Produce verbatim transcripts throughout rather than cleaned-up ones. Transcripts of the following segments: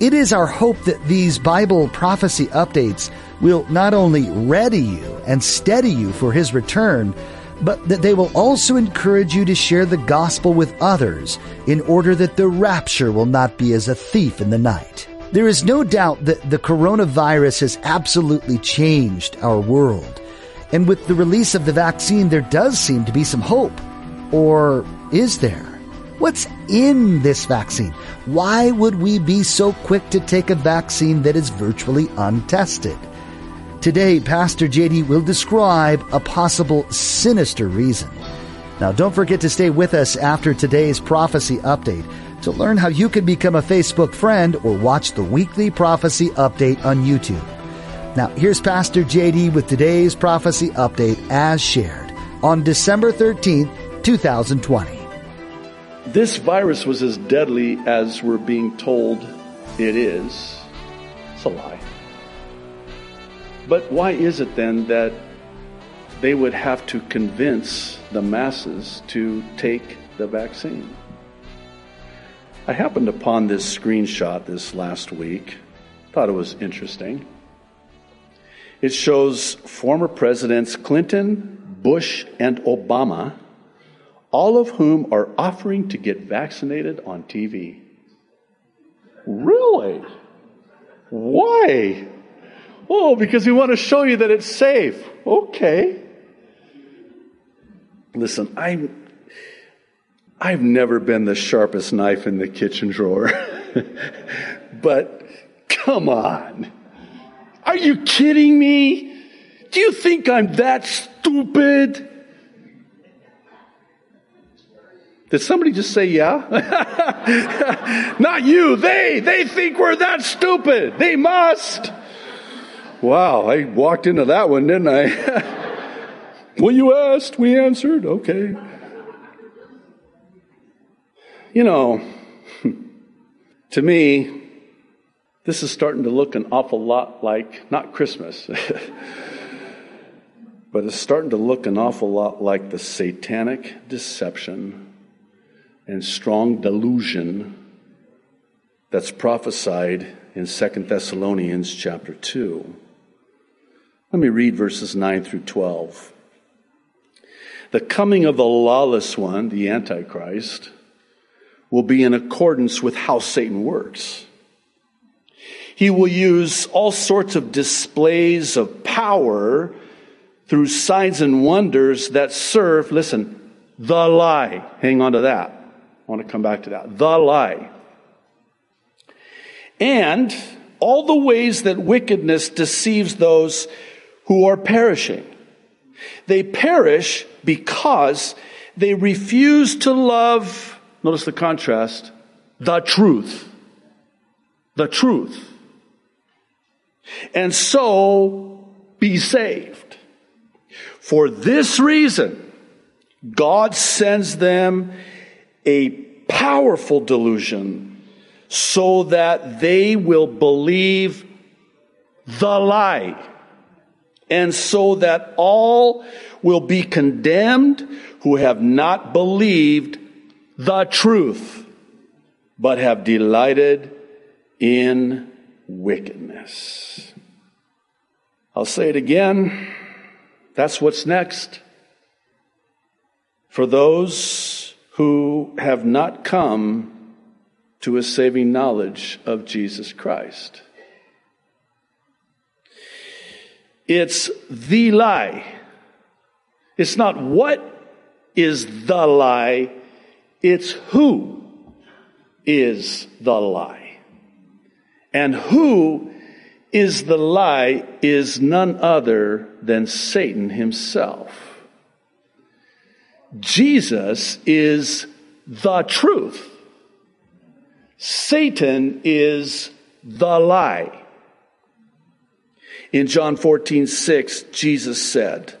It is our hope that these Bible prophecy updates will not only ready you and steady you for His return, but that they will also encourage you to share the gospel with others in order that the rapture will not be as a thief in the night. There is no doubt that the coronavirus has absolutely changed our world. And with the release of the vaccine, there does seem to be some hope. Or is there? What's in this vaccine? Why would we be so quick to take a vaccine that is virtually untested? Today, Pastor J D will describe a possible sinister reason. Now, don't forget to stay with us after today's prophecy update to learn how you can become a Facebook friend or watch the weekly prophecy update on YouTube. Now, here's Pastor J D with today's prophecy update as shared on December thirteenth, twenty twenty. This virus was as deadly as we're being told it is. It's a lie. But why is it then that they would have to convince the masses to take the vaccine? I happened upon this screenshot this last week. Thought it was interesting. It shows former presidents Clinton, Bush, and Obama, all of whom are offering to get vaccinated on T V. Really? Why? Oh, because we want to show you that it's safe. Okay. Listen, I'm, I've never been the sharpest knife in the kitchen drawer. But come on. Are you kidding me? Do you think I'm that stupid? Did somebody just say yeah? Not you. They, they think we're that stupid. They must. Wow, I walked into that one, didn't I? Well, you asked, we answered, okay. You know, to me, this is starting to look an awful lot like, not Christmas, but it's starting to look an awful lot like the satanic deception and strong delusion that's prophesied in Second Thessalonians chapter two. Let me read verses nine through twelve. The coming of the lawless one, the Antichrist, will be in accordance with how Satan works. He will use all sorts of displays of power through signs and wonders that serve, listen, the lie. Hang on to that. I want to come back to that. The lie. And all the ways that wickedness deceives those who are perishing. They perish because they refuse to love, notice the contrast, the truth. The truth. And so be saved. For this reason, God sends them a powerful delusion, so that they will believe the lie, and so that all will be condemned who have not believed the truth, but have delighted in wickedness. I'll say it again. That's what's next. For those who have not come to a saving knowledge of Jesus Christ. It's the lie. It's not what is the lie, it's who is the lie. And who is the lie is none other than Satan himself. Jesus is the truth. Satan is the lie. In John fourteen six, Jesus said,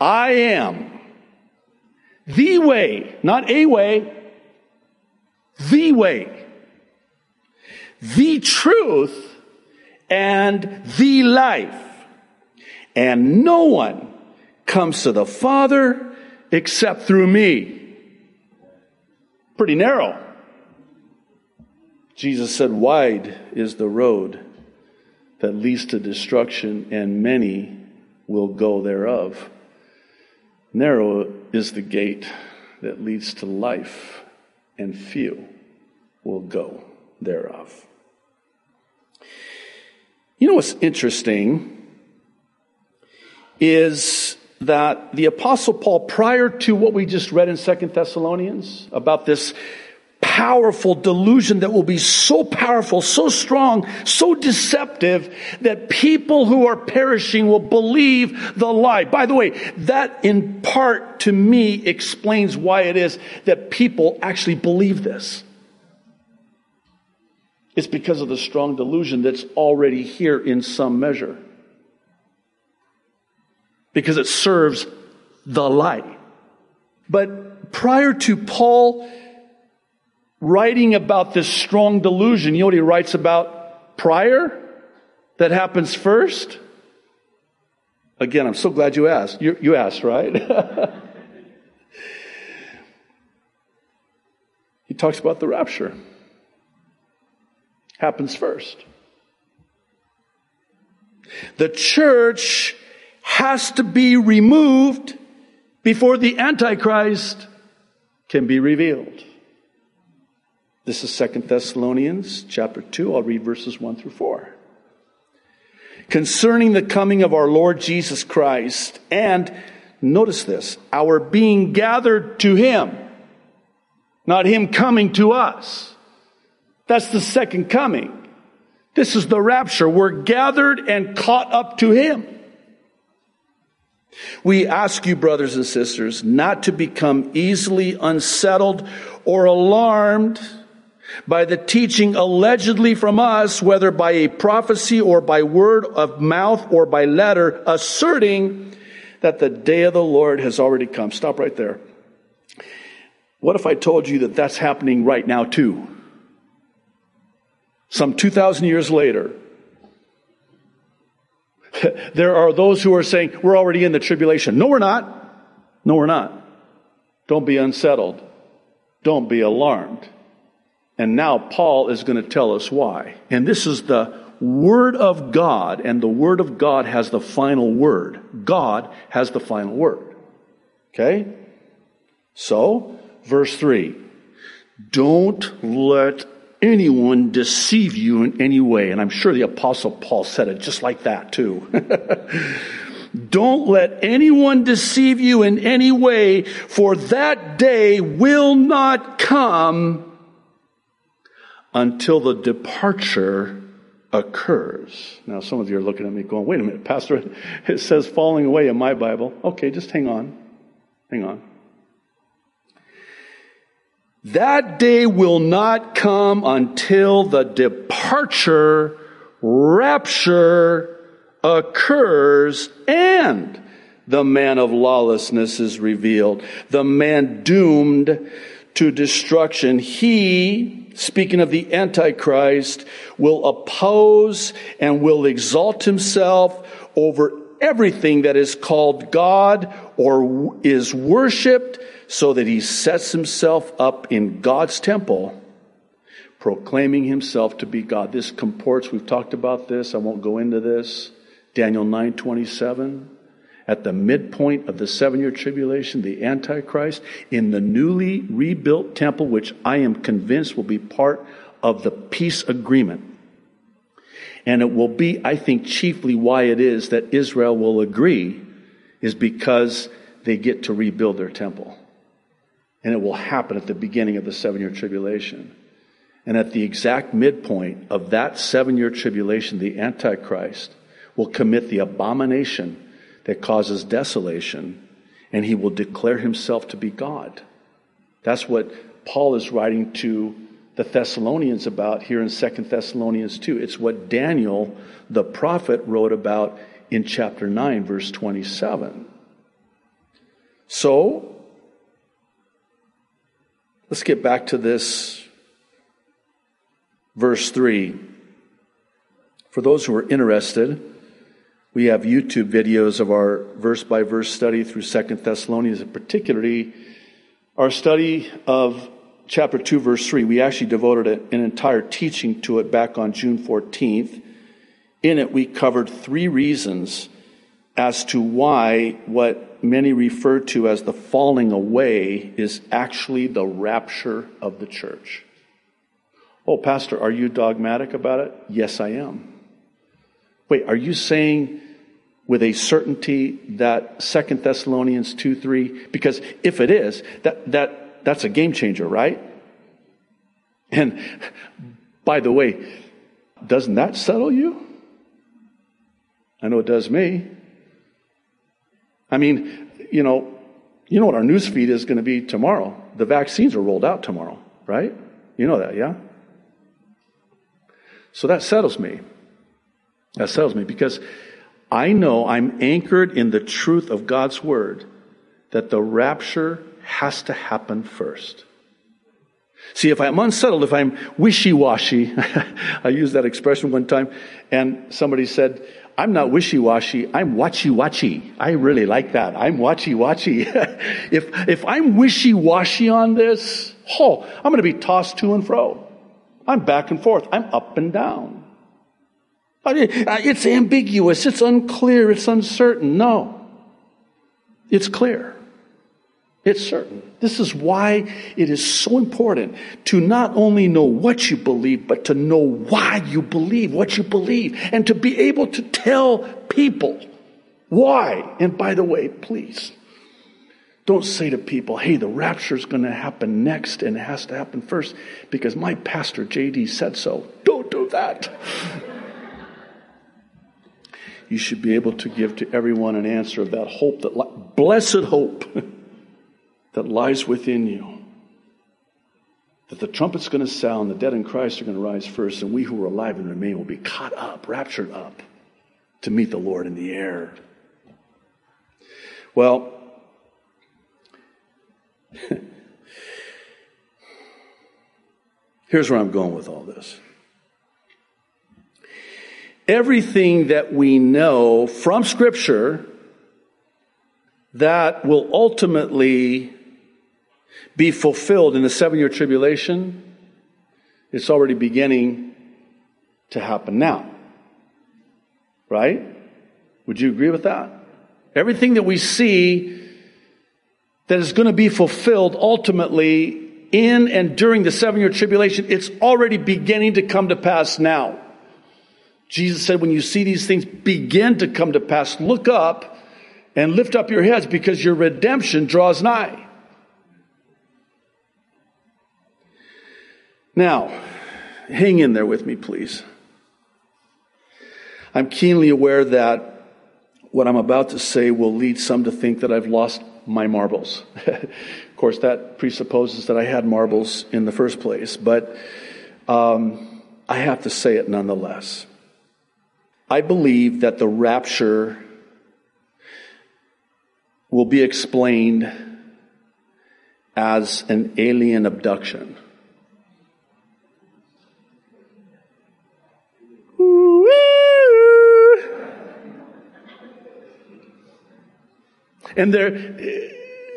I am the way, not a way, the way, the truth, and the life. And no one comes to the Father except through me. Pretty narrow. Jesus said, wide is the road that leads to destruction, and many will go thereof. Narrow is the gate that leads to life, and few will go thereof. You know what's interesting is that the Apostle Paul, prior to what we just read in Second Thessalonians about this powerful delusion that will be so powerful, so strong, so deceptive that people who are perishing will believe the lie. By the way, that in part to me explains why it is that people actually believe this. It's because of the strong delusion that's already here in some measure. Because it serves the lie. But prior to Paul writing about this strong delusion, you know what he writes about prior? That happens first? Again, I'm so glad you asked. You, you asked, right? He talks about the rapture. Happens first. The church has to be removed before the Antichrist can be revealed. This is Second Thessalonians chapter two. I'll read verses one through four. Concerning the coming of our Lord Jesus Christ, and notice this, our being gathered to him, not him coming to us. That's the second coming. This is the rapture. We're gathered and caught up to him. We ask you, brothers and sisters, not to become easily unsettled or alarmed by the teaching allegedly from us, whether by a prophecy or by word of mouth or by letter, asserting that the day of the Lord has already come. Stop right there. What if I told you that that's happening right now too? Some two thousand years later, there are those who are saying, we're already in the tribulation. No, we're not. No, we're not. Don't be unsettled. Don't be alarmed. And now Paul is going to tell us why. And this is the Word of God, and the Word of God has the final word. God has the final word. Okay? So, verse three. Don't let anyone deceive you in any way. And I'm sure the Apostle Paul said it just like that too. Don't let anyone deceive you in any way, for that day will not come until the departure occurs. Now, some of you are looking at me going, wait a minute, Pastor, it says falling away in my Bible. Okay, just hang on. Hang on. That day will not come until the departure, rapture occurs, and the man of lawlessness is revealed, the man doomed to destruction. He, speaking of the Antichrist, will oppose and will exalt himself over everything that is called God or is worshipped, so that he sets himself up in God's temple, proclaiming himself to be God. This comports, we've talked about this, I won't go into this, Daniel nine twenty-seven. At the midpoint of the seven-year tribulation, the Antichrist, in the newly rebuilt temple, which I am convinced will be part of the peace agreement. And it will be, I think, chiefly why it is that Israel will agree, is because they get to rebuild their temple. And it will happen at the beginning of the seven-year tribulation. And at the exact midpoint of that seven-year tribulation, the Antichrist will commit the abomination that causes desolation, and he will declare himself to be God. That's what Paul is writing to the Thessalonians about here in Second Thessalonians two. It's what Daniel, the prophet, wrote about in chapter nine, verse twenty-seven. So, let's get back to this verse three. For those who are interested, we have YouTube videos of our verse-by-verse study through Second Thessalonians, and particularly our study of chapter two, verse three. We actually devoted an entire teaching to it back on June fourteenth. In it, we covered three reasons as to why what many refer to as the falling away is actually the rapture of the church. Oh, Pastor, are you dogmatic about it? Yes, I am. Wait, are you saying with a certainty that Second Thessalonians two three? Because if it is, that that that's a game changer, right? And by the way, doesn't that settle you? I know it does me. I mean, you know, you know what our newsfeed is going to be tomorrow. The vaccines are rolled out tomorrow, right? You know that, yeah? So that settles me. That settles me because I know I'm anchored in the truth of God's word that the rapture has to happen first. See, if I'm unsettled, if I'm wishy-washy, I used that expression one time, and somebody said, I'm not wishy-washy, I'm watchy-watchy. I really like that. I'm watchy-watchy. if, if I'm wishy-washy on this, oh, I'm going to be tossed to and fro. I'm back and forth. I'm up and down. It's ambiguous, it's unclear, it's uncertain. No, it's clear. It's certain. This is why it is so important to not only know what you believe, but to know why you believe what you believe, and to be able to tell people why. And by the way, please, don't say to people, hey, the rapture's going to happen next and it has to happen first because my pastor, J D, said so. Don't do that. You should be able to give to everyone an answer of that hope, that li- blessed hope that lies within you. That the trumpet's going to sound, the dead in Christ are going to rise first, and we who are alive and remain will be caught up, raptured up, to meet the Lord in the air. Well, here's where I'm going with all this. Everything that we know from Scripture that will ultimately be fulfilled in the seven-year tribulation, it's already beginning to happen now. Right? Would you agree with that? Everything that we see that is going to be fulfilled ultimately in and during the seven-year tribulation, it's already beginning to come to pass now. Jesus said, when you see these things begin to come to pass, look up and lift up your heads because your redemption draws nigh. Now, hang in there with me, please. I'm keenly aware that what I'm about to say will lead some to think that I've lost my marbles. Of course, that presupposes that I had marbles in the first place, but um, I have to say it nonetheless. I believe that the rapture will be explained as an alien abduction. And there,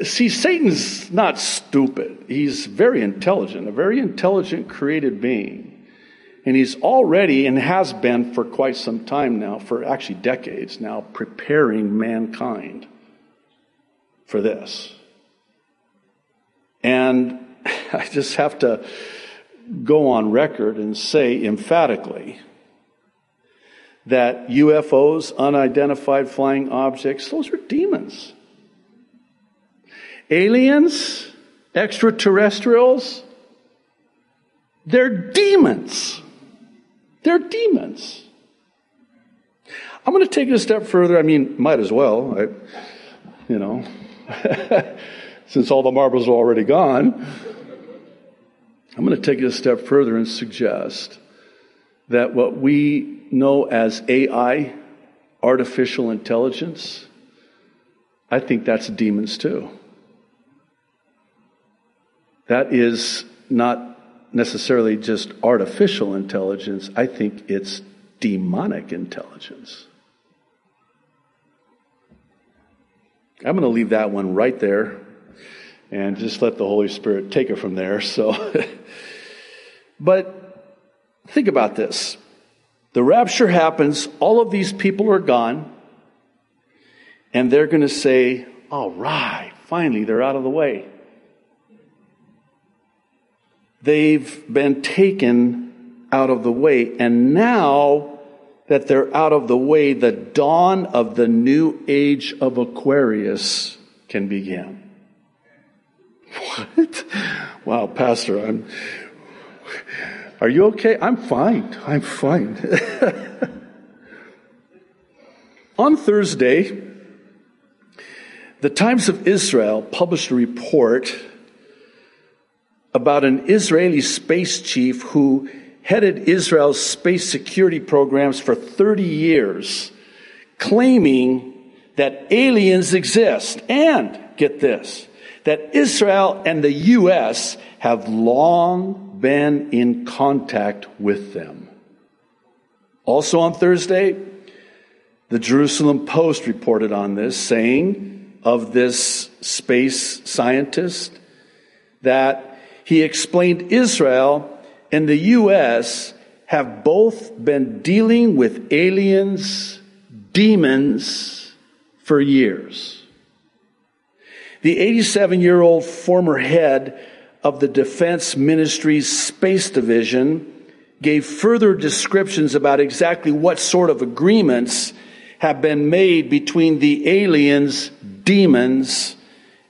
see, Satan's not stupid. He's very intelligent, a very intelligent created being. And he's already, and has been for quite some time now, for actually decades now, preparing mankind for this. And I just have to go on record and say emphatically that U F Os, unidentified flying objects, those are demons. Aliens, extraterrestrials, they're demons. They're demons. I'm going to take it a step further. I mean, might as well, I, you know, since all the marbles are already gone. I'm going to take it a step further and suggest that what we know as A I, artificial intelligence, I think that's demons too. That is not necessarily just artificial intelligence. I think it's demonic intelligence. I'm going to leave that one right there and just let the Holy Spirit take it from there. So, but think about this. The rapture happens. All of these people are gone. And they're going to say, all right, finally, they're out of the way. They've been taken out of the way. And now that they're out of the way, the dawn of the new age of Aquarius can begin. What? Wow, Pastor, I'm... Are you okay? I'm fine. I'm fine. On Thursday, the Times of Israel published a report about an Israeli space chief who headed Israel's space security programs for thirty years, claiming that aliens exist. And, get this, that Israel and the U S have long been in contact with them. Also on Thursday, the Jerusalem Post reported on this, saying of this space scientist that he explained Israel and the U S have both been dealing with aliens, demons, for years. The eighty-seven-year-old former head of the Defense Ministry's Space Division gave further descriptions about exactly what sort of agreements have been made between the aliens, demons,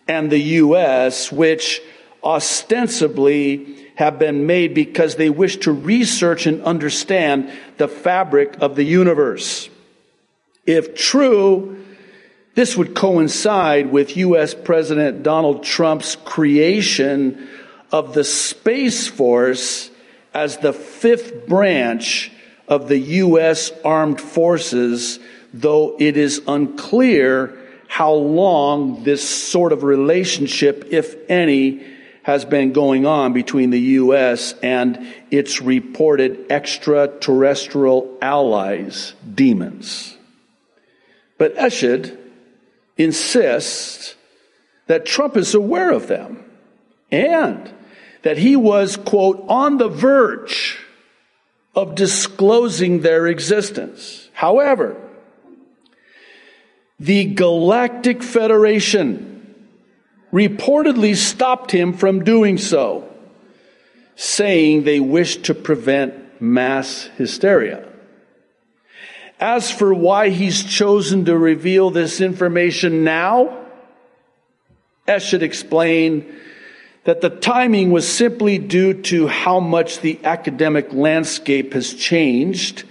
and the U S, which ostensibly have been made because they wish to research and understand the fabric of the universe. If true, this would coincide with U S President Donald Trump's creation of the Space Force as the fifth branch of the U S Armed Forces, though it is unclear how long this sort of relationship, if any, has been going on between the U S and its reported extraterrestrial allies, demons. But Eshed insists that Trump is aware of them and that he was, quote, on the verge of disclosing their existence. However, the Galactic Federation reportedly stopped him from doing so, saying they wished to prevent mass hysteria. As for why he's chosen to reveal this information now, Eshed explained that the timing was simply due to how much the academic landscape has changed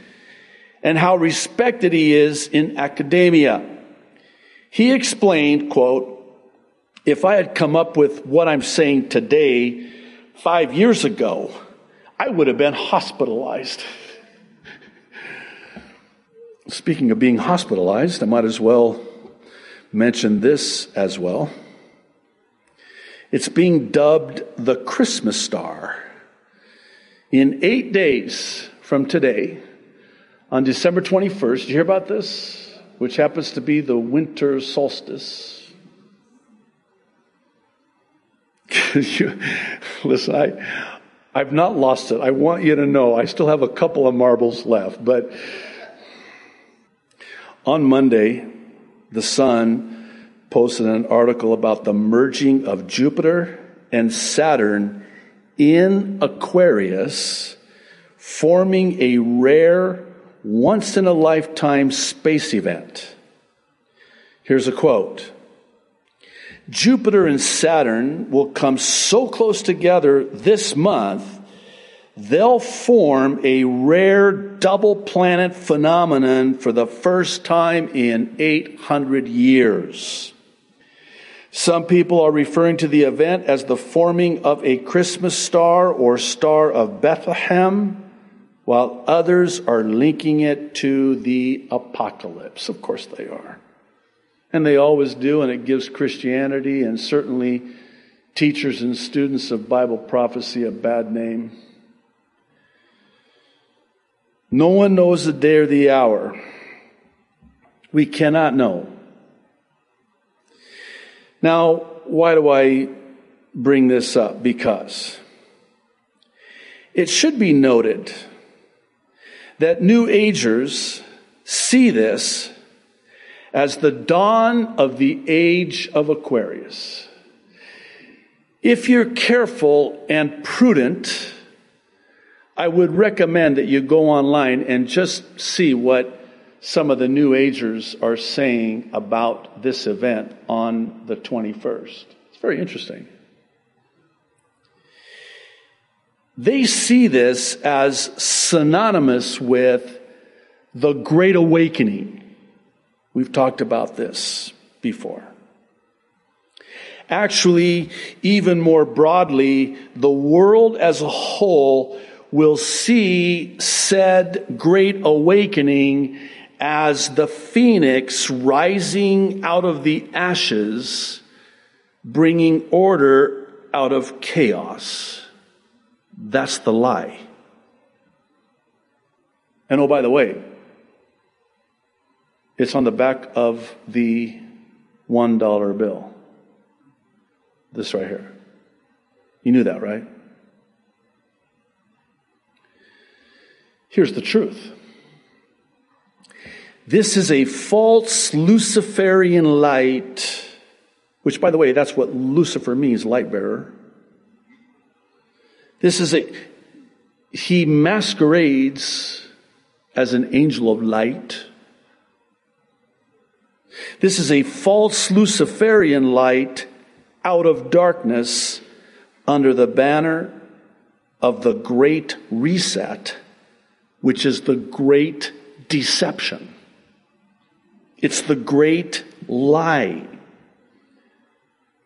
and how respected he is in academia. He explained, quote, if I had come up with what I'm saying today five years ago, I would have been hospitalized. Speaking of being hospitalized, I might as well mention this as well. It's being dubbed the Christmas star. In eight days from today, on December twenty-first, did you hear about this? Which happens to be the winter solstice. You, listen, I, I've not lost it. I want you to know I still have a couple of marbles left. But on Monday, the Sun posted an article about the merging of Jupiter and Saturn in Aquarius, forming a rare, once-in-a-lifetime space event. Here's a quote. Jupiter and Saturn will come so close together this month, they'll form a rare double planet phenomenon for the first time in eight hundred years. Some people are referring to the event as the forming of a Christmas star or Star of Bethlehem, while others are linking it to the apocalypse. Of course they are. And they always do, and it gives Christianity and certainly teachers and students of Bible prophecy a bad name. No one knows the day or the hour. We cannot know. Now, why do I bring this up? Because it should be noted that New Agers see this as the dawn of the age of Aquarius. If you're careful and prudent, I would recommend that you go online and just see what some of the New Agers are saying about this event on the twenty-first. It's very interesting. They see this as synonymous with the Great Awakening. We've talked about this before. Actually, even more broadly, the world as a whole will see said Great Awakening as the phoenix rising out of the ashes, bringing order out of chaos. That's the lie. And oh, by the way, it's on the back of the one dollar bill. This right here. You knew that, right? Here's the truth. This is a false Luciferian light, which, by the way, that's what Lucifer means, light bearer. This is a, he masquerades as an angel of light. This is a false Luciferian light out of darkness under the banner of the Great Reset, which is the great deception. It's the great lie.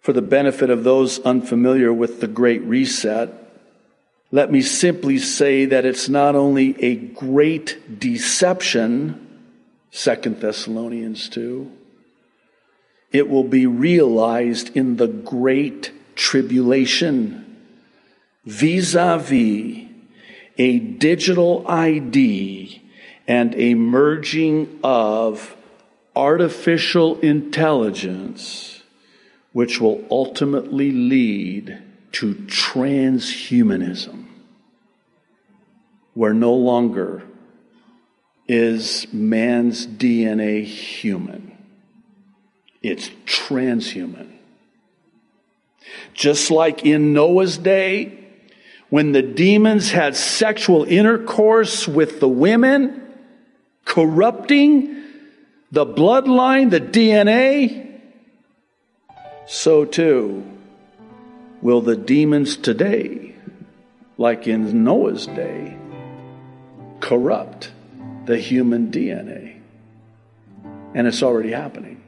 For the benefit of those unfamiliar with the Great Reset, let me simply say that it's not only a great deception, Second Thessalonians two, it will be realized in the Great Tribulation, vis-a-vis a digital I D and a merging of artificial intelligence, which will ultimately lead to transhumanism, where no longer is man's D N A human. It's transhuman. Just like in Noah's day, when the demons had sexual intercourse with the women, corrupting the bloodline, the D N A, so too will the demons today, like in Noah's day, corrupt the human D N A. And it's already happening.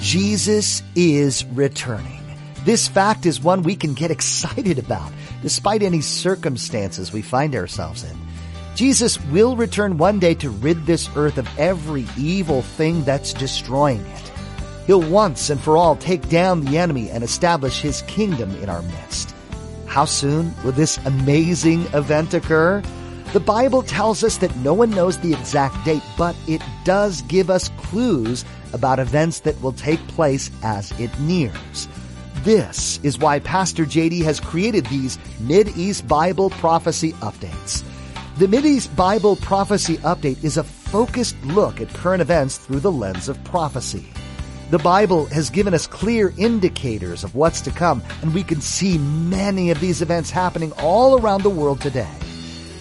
Jesus is returning. This fact is one we can get excited about, despite any circumstances we find ourselves in. Jesus will return one day to rid this earth of every evil thing that's destroying it. He'll once and for all take down the enemy and establish his kingdom in our midst. How soon will this amazing event occur? The Bible tells us that no one knows the exact date, but it does give us clues about events that will take place as it nears. This is why Pastor J D has created these Mideast Bible Prophecy Updates. The Mideast Bible Prophecy Update is a focused look at current events through the lens of prophecy. The Bible has given us clear indicators of what's to come, and we can see many of these events happening all around the world today.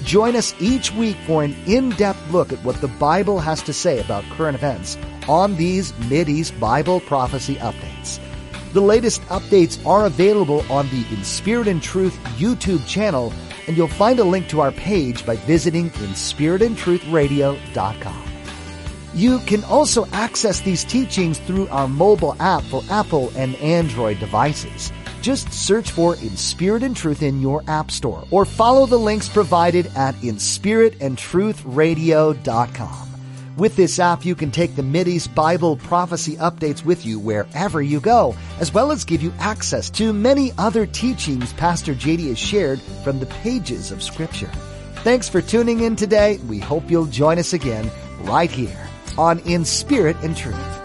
Join us each week for an in-depth look at what the Bible has to say about current events on these Mideast Bible Prophecy Updates. The latest updates are available on the In Spirit and Truth YouTube channel, and you'll find a link to our page by visiting In Spirit and Truth Radio dot com. You can also access these teachings through our mobile app for Apple and Android devices. Just search for In Spirit and Truth in your app store or follow the links provided at In Spirit and Truth Radio dot com. With this app, you can take the Mideast Bible prophecy updates with you wherever you go, as well as give you access to many other teachings Pastor J D has shared from the pages of Scripture. Thanks for tuning in today. We hope you'll join us again right here on In Spirit and Truth.